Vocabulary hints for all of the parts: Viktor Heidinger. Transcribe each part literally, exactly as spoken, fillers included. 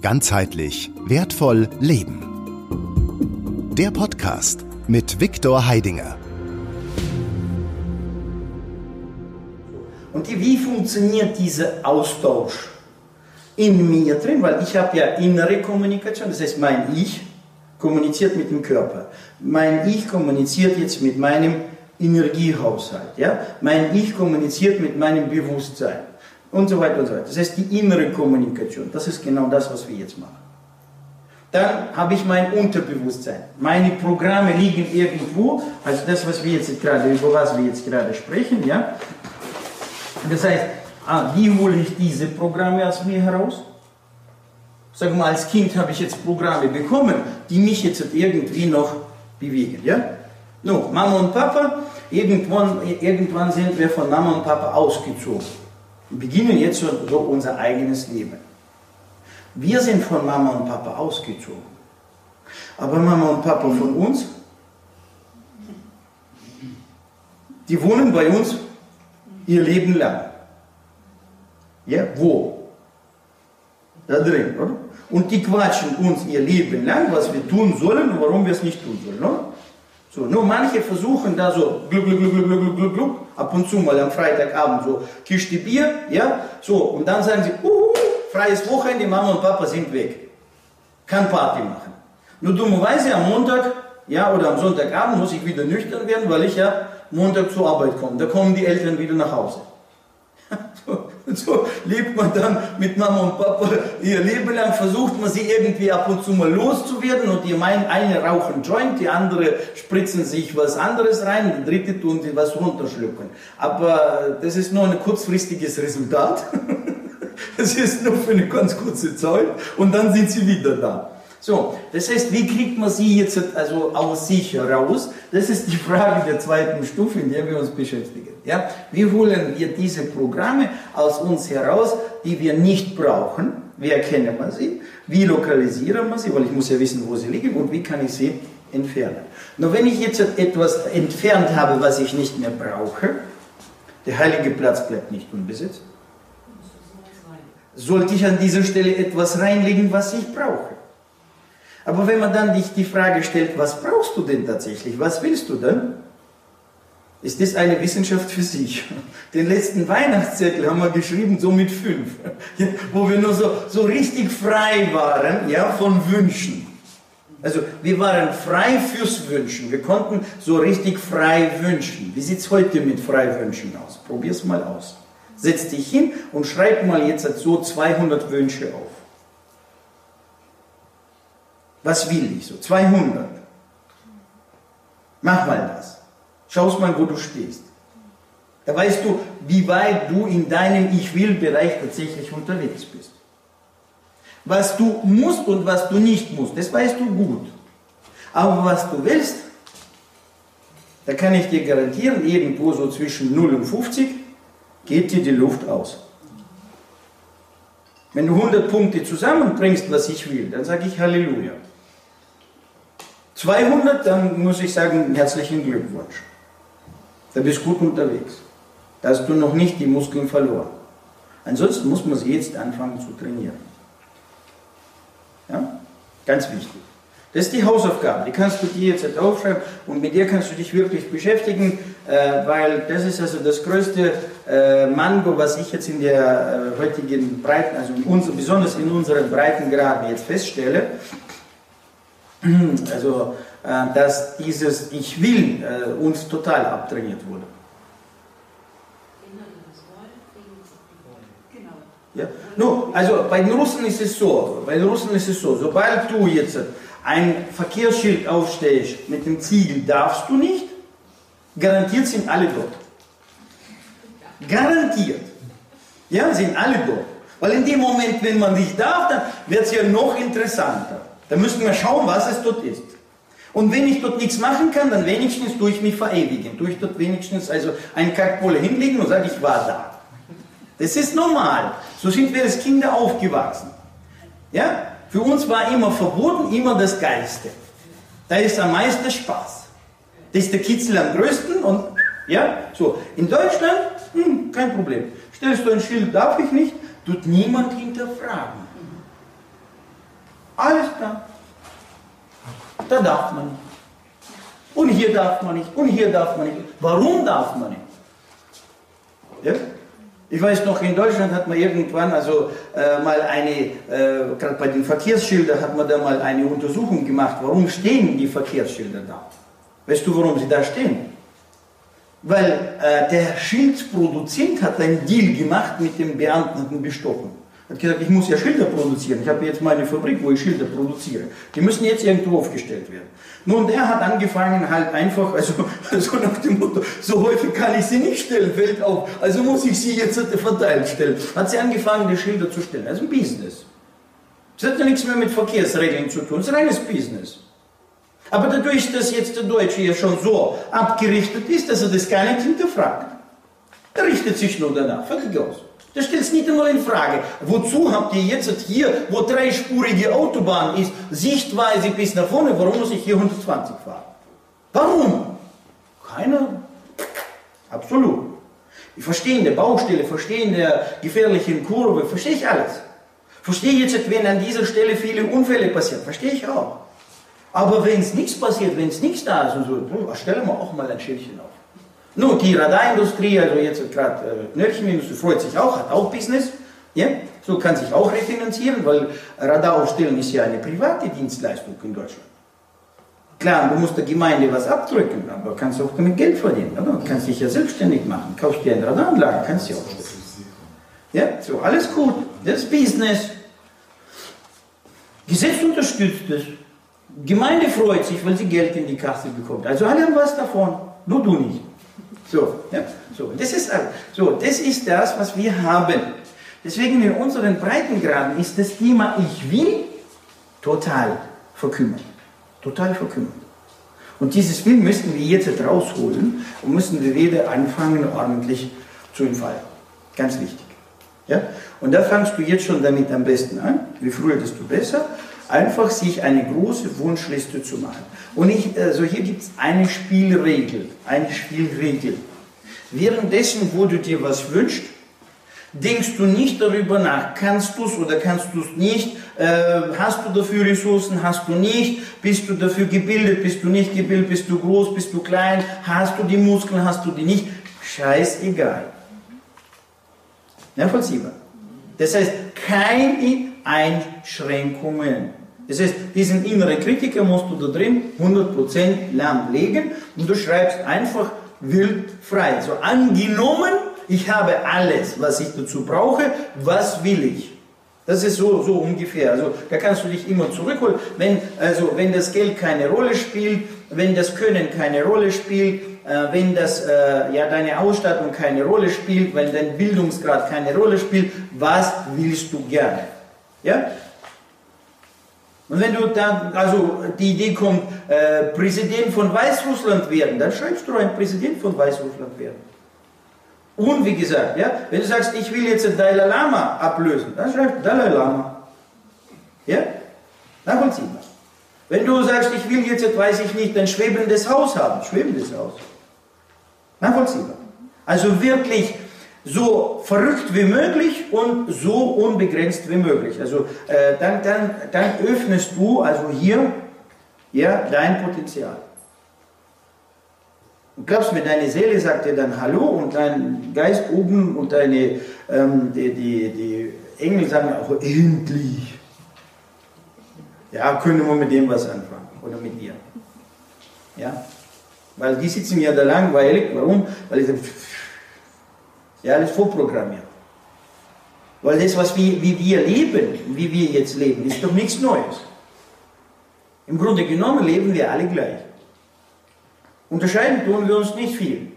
Ganzheitlich wertvoll leben. Der Podcast mit Viktor Heidinger. Und wie funktioniert dieser Austausch in mir drin? Weil ich habe ja innere Kommunikation, das heißt mein Ich kommuniziert mit dem Körper. Mein Ich kommuniziert jetzt mit meinem Energiehaushalt. Ja? Mein Ich kommuniziert mit meinem Bewusstsein. Und so weiter und so weiter. Das heißt, die innere Kommunikation, das ist genau das, was wir jetzt machen. Dann habe ich mein Unterbewusstsein. Meine Programme liegen irgendwo, also das, was wir jetzt gerade, über was wir jetzt gerade sprechen. Ja? Das heißt, ah, wie hole ich diese Programme aus mir heraus? Sag mal, als Kind habe ich jetzt Programme bekommen, die mich jetzt irgendwie noch bewegen. Ja? No, Mama und Papa, irgendwann, irgendwann sind wir von Mama und Papa ausgezogen. Wir beginnen jetzt so, so unser eigenes Leben. Wir sind von Mama und Papa ausgezogen. Aber Mama und Papa von uns, die wohnen bei uns ihr Leben lang. Ja, wo? Da drin, oder? Und die quatschen uns ihr Leben lang, was wir tun sollen und warum wir es nicht tun sollen. Oder? So, nur manche versuchen da so gluck, gluck, gluck, gluck, gluck, gluck, ab und zu mal am Freitagabend so Kiste Bier, ja, so, und dann sagen sie, uhu, freies Wochenende, Mama und Papa sind weg. Kann Party machen. Nur dummerweise am Montag, ja, oder am Sonntagabend muss ich wieder nüchtern werden, weil ich ja Montag zur Arbeit komme. Da kommen die Eltern wieder nach Hause. so, so lebt man dann mit Mama und Papa ihr Leben lang, versucht man sie irgendwie ab und zu mal loszuwerden und die meinen, eine rauchen Joint, die andere spritzen sich was anderes rein, die dritte tun sie was runterschlucken. Aber das ist nur ein kurzfristiges Resultat. Das ist nur für eine ganz kurze Zeit und dann sind sie wieder da. So, das heißt, wie kriegt man sie jetzt also aus sich heraus? Das ist die Frage der zweiten Stufe, in der wir uns beschäftigen. Ja? Wie holen wir diese Programme aus uns heraus, die wir nicht brauchen? Wie erkennen wir sie? Wie lokalisieren wir sie? Weil ich muss ja wissen, wo sie liegen und wie kann ich sie entfernen? Nur wenn ich jetzt etwas entfernt habe, was ich nicht mehr brauche, der heilige Platz bleibt nicht unbesetzt. Sollte ich an dieser Stelle etwas reinlegen, was ich brauche? Aber wenn man dann dich die Frage stellt, was brauchst du denn tatsächlich, was willst du denn, ist das eine Wissenschaft für sich. Den letzten Weihnachtszettel haben wir geschrieben, so mit fünf, wo wir nur so, so richtig frei waren, ja, von Wünschen. Also wir waren frei fürs Wünschen, wir konnten so richtig frei wünschen. Wie sieht es heute mit Freiwünschen aus? Probier es mal aus. Setz dich hin und schreib mal jetzt so zweihundert Wünsche auf. Was will ich so? zweihundert. Mach mal das. Schaust mal, wo du stehst. Da weißt du, wie weit du in deinem Ich-Will-Bereich tatsächlich unterwegs bist. Was du musst und was du nicht musst, das weißt du gut. Aber was du willst, da kann ich dir garantieren, irgendwo so zwischen null und fünfzig geht dir die Luft aus. Wenn du hundert Punkte zusammenbringst, was ich will, dann sage ich Halleluja. zweihundert, dann muss ich sagen, herzlichen Glückwunsch. Da bist du gut unterwegs. Da hast du noch nicht die Muskeln verloren. Ansonsten muss man sie jetzt anfangen zu trainieren. Ja? Ganz wichtig. Das ist die Hausaufgabe, die kannst du dir jetzt aufschreiben und mit der kannst du dich wirklich beschäftigen, weil das ist also das größte Manko, was ich jetzt in der heutigen Breiten, also in uns, besonders in unseren Breitengraden jetzt feststelle. Also, dass dieses Ich will uns total abtrainiert wurde. Ja? No, also bei den Russen ist es so, bei den Russen ist es so, sobald du jetzt ein Verkehrsschild aufstehst mit dem Ziegel, darfst du nicht, garantiert sind alle dort. Garantiert. Ja, sind alle dort. Weil in dem Moment, wenn man nicht darf, dann wird es ja noch interessanter. Da müssen wir schauen, was es dort ist. Und wenn ich dort nichts machen kann, dann wenigstens tue ich mich verewigen. Tue ich dort wenigstens also einen Kackpole hinlegen und sage, ich war da. Das ist normal. So sind wir als Kinder aufgewachsen. Ja? Für uns war immer verboten, immer das Geilste. Da ist am meisten Spaß. Da ist der Kitzel am größten und ja, so. In Deutschland, hm, kein Problem. Stellst du ein Schild, darf ich nicht, tut niemand hinterfragen. Alles klar. Da darf man nicht. Und hier darf man nicht. Und hier darf man nicht. Warum darf man nicht? Ja? Ich weiß noch, in Deutschland hat man irgendwann, also äh, mal eine, äh, gerade bei den Verkehrsschildern hat man da mal eine Untersuchung gemacht, warum stehen die Verkehrsschilder da? Weißt du, warum sie da stehen? Weil äh, der Schildproduzent hat einen Deal gemacht mit dem Beamten bestochen. Er hat gesagt, ich muss ja Schilder produzieren, ich habe jetzt meine Fabrik, wo ich Schilder produziere. Die müssen jetzt irgendwo aufgestellt werden. Nun, der hat angefangen halt einfach, also so nach dem Motto, so häufig kann ich sie nicht stellen, fällt auf, also muss ich sie jetzt verteilt stellen. Hat sie angefangen, die Schilder zu stellen, also ein Business. Das hat ja nichts mehr mit Verkehrsregeln zu tun, es ist reines Business. Aber dadurch, dass jetzt der Deutsche ja schon so abgerichtet ist, dass er das gar nicht hinterfragt. Er richtet sich nur danach, fertig aus. Da stellt es nicht einmal in Frage. Wozu habt ihr jetzt hier, wo dreispurige Autobahn ist, Sichtweise bis nach vorne, warum muss ich hier hundertzwanzig fahren? Warum? Keiner. Absolut. Ich verstehe in der Baustelle, verstehe in der gefährlichen Kurve, verstehe ich alles. Verstehe jetzt, wenn an dieser Stelle viele Unfälle passieren, verstehe ich auch. Aber wenn es nichts passiert, wenn es nichts da ist und so, stellen wir auch mal ein Schildchen auf. Nun, die Radarindustrie, also jetzt gerade äh, Knöllchenindustrie, freut sich auch, hat auch Business, ja? So kann sich auch refinanzieren, weil Radar aufstellen ist ja eine private Dienstleistung in Deutschland. Klar, du musst der Gemeinde was abdrücken, aber kannst auch damit Geld verdienen, oder? Kannst dich ja selbstständig machen, kaufst dir eine Radaranlage, kannst du auch stellen. Ja, so, alles gut, das ist Business. Gesetz unterstützt es, Gemeinde freut sich, weil sie Geld in die Kasse bekommt, also alle haben was davon, nur du nicht. So, ja, so, das ist alles. So, das ist das, was wir haben. Deswegen in unseren Breitengraden ist das Thema Ich will total verkümmert. Total verkümmert. Und dieses Will müssen wir jetzt rausholen und müssen wir wieder anfangen, ordentlich zu entfalten. Ganz wichtig. Ja? Und da fangst du jetzt schon damit am besten an. Je früher, desto besser. Einfach sich eine große Wunschliste zu machen. Und ich, also hier gibt es eine Spielregel, eine Spielregel. Währenddessen, wo du dir was wünschst, denkst du nicht darüber nach, kannst du es oder kannst du es nicht, äh, hast du dafür Ressourcen, hast du nicht, bist du dafür gebildet, bist du nicht gebildet, bist du groß, bist du klein, hast du die Muskeln, hast du die nicht, scheißegal. Nachvollziehbar. Das heißt, keine Einschränkungen. Das heißt, diesen inneren Kritiker musst du da drin hundert Prozent lahmlegen und du schreibst einfach wild frei. So, angenommen, ich habe alles, was ich dazu brauche, was will ich? Das ist so, so ungefähr. Also, da kannst du dich immer zurückholen. Wenn, also, wenn das Geld keine Rolle spielt, wenn das Können keine Rolle spielt, äh, wenn das, äh, ja, deine Ausstattung keine Rolle spielt, wenn dein Bildungsgrad keine Rolle spielt, was willst du gerne? Ja? Und wenn du dann, also die Idee kommt, äh, Präsident von Weißrussland werden, dann schreibst du ein Präsident von Weißrussland werden. Und wie gesagt, ja, wenn du sagst, ich will jetzt den Dalai Lama ablösen, dann schreibst du Dalai Lama. Ja? Nachvollziehbar. Wenn du sagst, ich will jetzt, weiß ich nicht, ein schwebendes Haus haben, schwebendes Haus. Nachvollziehbar. Also wirklich so verrückt wie möglich und so unbegrenzt wie möglich. Also äh, dann, dann, dann öffnest du also hier ja, dein Potenzial. Und glaubst mir, deine Seele sagt dir dann Hallo und dein Geist oben und deine ähm, die, die, die Engel sagen auch endlich. Ja, können wir mit dem was anfangen oder mit dir. Ja? Weil die sitzen ja da langweilig. Warum? Weil ich sage, ja, alles vorprogrammiert. Weil das, was wir, wie wir leben, wie wir jetzt leben, ist doch nichts Neues. Im Grunde genommen leben wir alle gleich. Unterscheiden tun wir uns nicht viel.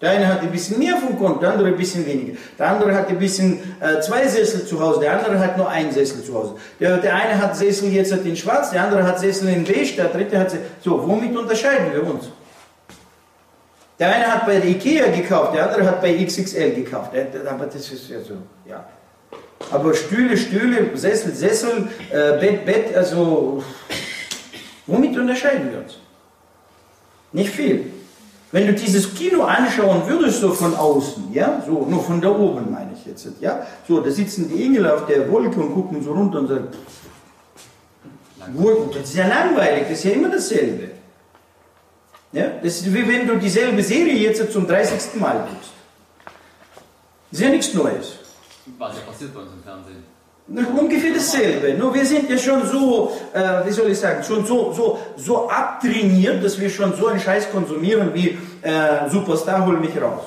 Der eine hat ein bisschen mehr vom Konto, der andere ein bisschen weniger. Der andere hat ein bisschen äh, zwei Sessel zu Hause, der andere hat nur einen Sessel zu Hause. Der, der eine hat Sessel jetzt in schwarz, der andere hat Sessel in beige, der dritte hat Sessel. So, womit unterscheiden wir uns? Der eine hat bei der Ikea gekauft, der andere hat bei X X L gekauft. Aber das ist ja so, ja. Aber Stühle, Stühle, Sessel, Sessel, äh, Bett, Bett, also womit unterscheiden wir uns? Nicht viel. Wenn du dieses Kino anschauen würdest, so von außen, ja, so, nur von da oben meine ich jetzt, ja, so, da sitzen die Engel auf der Wolke und gucken so runter und sagen, Wohlwut, das ist ja langweilig, das ist ja immer dasselbe. Ja? Das ist wie wenn du dieselbe Serie jetzt zum dreißigsten Mal guckst. Das ist ja nichts Neues. Was passiert bei uns im Fernsehen? Ungefähr dasselbe. Nur wir sind ja schon so, äh, wie soll ich sagen, schon so, so, so abtrainiert, dass wir schon so einen Scheiß konsumieren wie äh, Superstar, hol mich raus.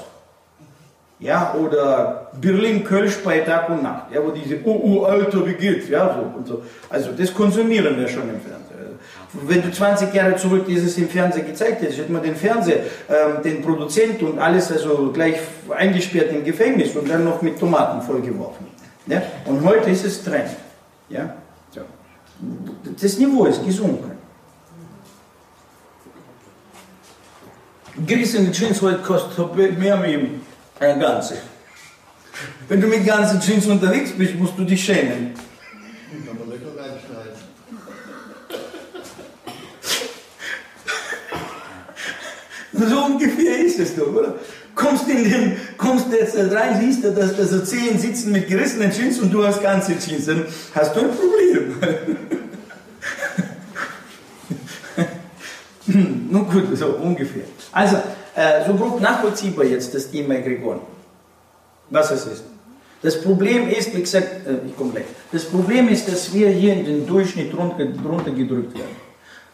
Ja, oder Berlin-Kölsch bei Tag und Nacht. Ja, wo diese, oh, oh, Alter, wie geht's? Ja, so und so. Also das konsumieren wir schon im Fernsehen. Wenn du zwanzig Jahre zurück dieses im Fernsehen gezeigt hättest, hätte man den Fernseher, ähm, den Produzent und alles also gleich eingesperrt im Gefängnis und dann noch mit Tomaten vollgeworfen. Ja? Und heute ist es Trend. Ja? So. Das Niveau ist gesunken. Grießende Jeans heute kostet mehr wie im Ganze. Wenn du mit ganzen Jeans unterwegs bist, musst du dich schämen. Kann man lecker reinschneiden. So ungefähr ist es doch, oder? Kommst in den, kommst jetzt rein, siehst du, dass da so zehn sitzen mit gerissenen Jeans und du hast ganze Jeans, dann hast du ein Problem. hm, nun gut, so ungefähr. Also, äh, so grob nachvollziehbar jetzt das Thema Egregoren. Was es ist. Das Problem ist, wie gesagt, äh, ich komme gleich, das Problem ist, dass wir hier in den Durchschnitt runter, drunter gedrückt werden.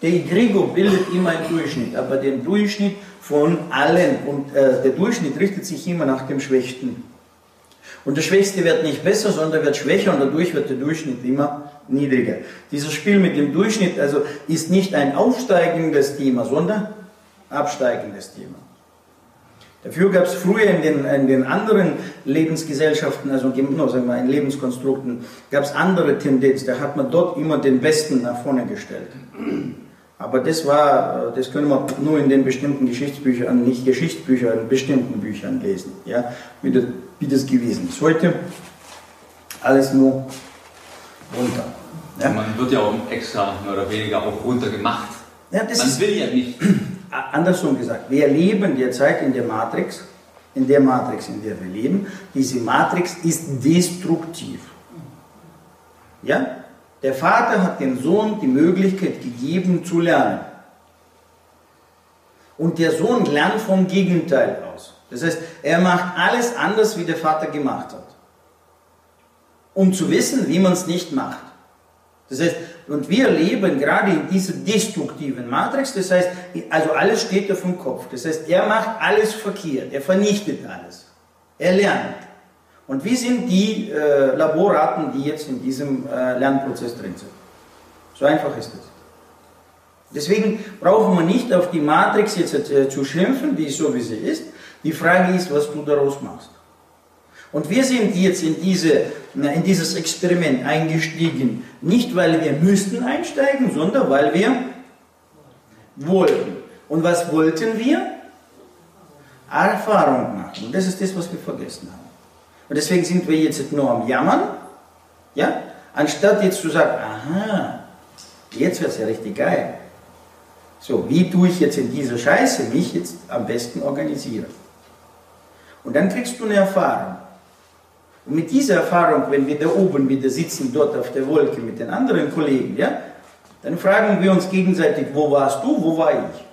Der Egregor bildet immer einen Durchschnitt, aber den Durchschnitt von allen. Und äh, der Durchschnitt richtet sich immer nach dem Schwächsten. Und der Schwächste wird nicht besser, sondern wird schwächer und dadurch wird der Durchschnitt immer niedriger. Dieses Spiel mit dem Durchschnitt also ist nicht ein aufsteigendes Thema, sondern absteigendes Thema. Dafür gab es früher in den, in den anderen Lebensgesellschaften, also no, sagen wir, in Lebenskonstrukten, gab es andere Tendenzen. Da hat man dort immer den Besten nach vorne gestellt. Aber das war, das können wir nur in den bestimmten Geschichtsbüchern, nicht Geschichtsbüchern, in bestimmten Büchern lesen, ja, wie das, wie das gewesen ist. Heute alles nur runter. Ja? Man wird ja auch extra mehr oder weniger auch runter gemacht. Ja, das man ist, will ja nicht. Andersrum gesagt, wir leben derzeit in der Matrix, in der Matrix, in der wir leben. Diese Matrix ist destruktiv. Ja? Der Vater hat dem Sohn die Möglichkeit gegeben zu lernen. Und der Sohn lernt vom Gegenteil aus. Das heißt, er macht alles anders, wie der Vater gemacht hat. Um zu wissen, wie man es nicht macht. Das heißt, und wir leben gerade in dieser destruktiven Matrix, das heißt, also alles steht auf dem Kopf. Das heißt, er macht alles verkehrt, er vernichtet alles, er lernt. Und wie sind die äh, Laborraten, die jetzt in diesem äh, Lernprozess drin sind? So einfach ist es. Deswegen brauchen wir nicht auf die Matrix jetzt äh, zu schimpfen, die ist so wie sie ist. Die Frage ist, was du daraus machst. Und wir sind jetzt in, diese, in dieses Experiment eingestiegen, nicht weil wir müssten einsteigen, sondern weil wir wollten. Und was wollten wir? Erfahrung machen. Und das ist das, was wir vergessen haben. Und deswegen sind wir jetzt nur am Jammern, ja? Anstatt jetzt zu sagen, aha, jetzt wird es ja richtig geil. So, wie tue ich jetzt in dieser Scheiße mich jetzt am besten organisieren? Und dann kriegst du eine Erfahrung. Und mit dieser Erfahrung, wenn wir da oben wieder sitzen, dort auf der Wolke mit den anderen Kollegen, ja, dann fragen wir uns gegenseitig, wo warst du, wo war ich?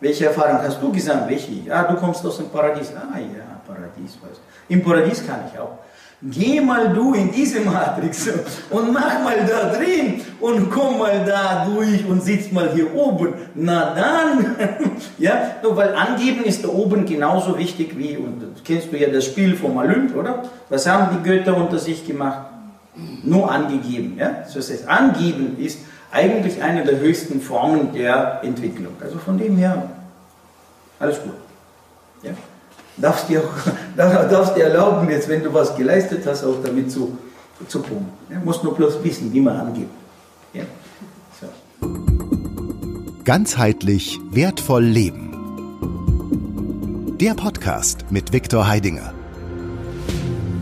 Welche Erfahrung hast du gesammelt? Welche? Ah, du kommst aus dem Paradies. Ah ja, Paradies, weißt du. Im Paradies kann ich auch. Geh mal du in diese Matrix und mach mal da drin und komm mal da durch und sitz mal hier oben. Na dann, ja, nur weil angeben ist da oben genauso wichtig wie, und das kennst du ja das Spiel vom Olymp, oder? Was haben die Götter unter sich gemacht? Nur angegeben, ja. Das heißt, angeben ist eigentlich eine der höchsten Formen der Entwicklung. Also von dem her, alles gut, ja. Darfst dir, darfst dir erlauben, jetzt, wenn du was geleistet hast, auch damit zu, zu pumpen. Du musst nur bloß wissen, wie man angeht. Ja. So. Ganzheitlich wertvoll leben. Der Podcast mit Viktor Heidinger.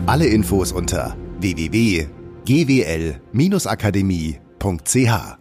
Alle Infos unter w w w punkt g w l Bindestrich akademie punkt c h.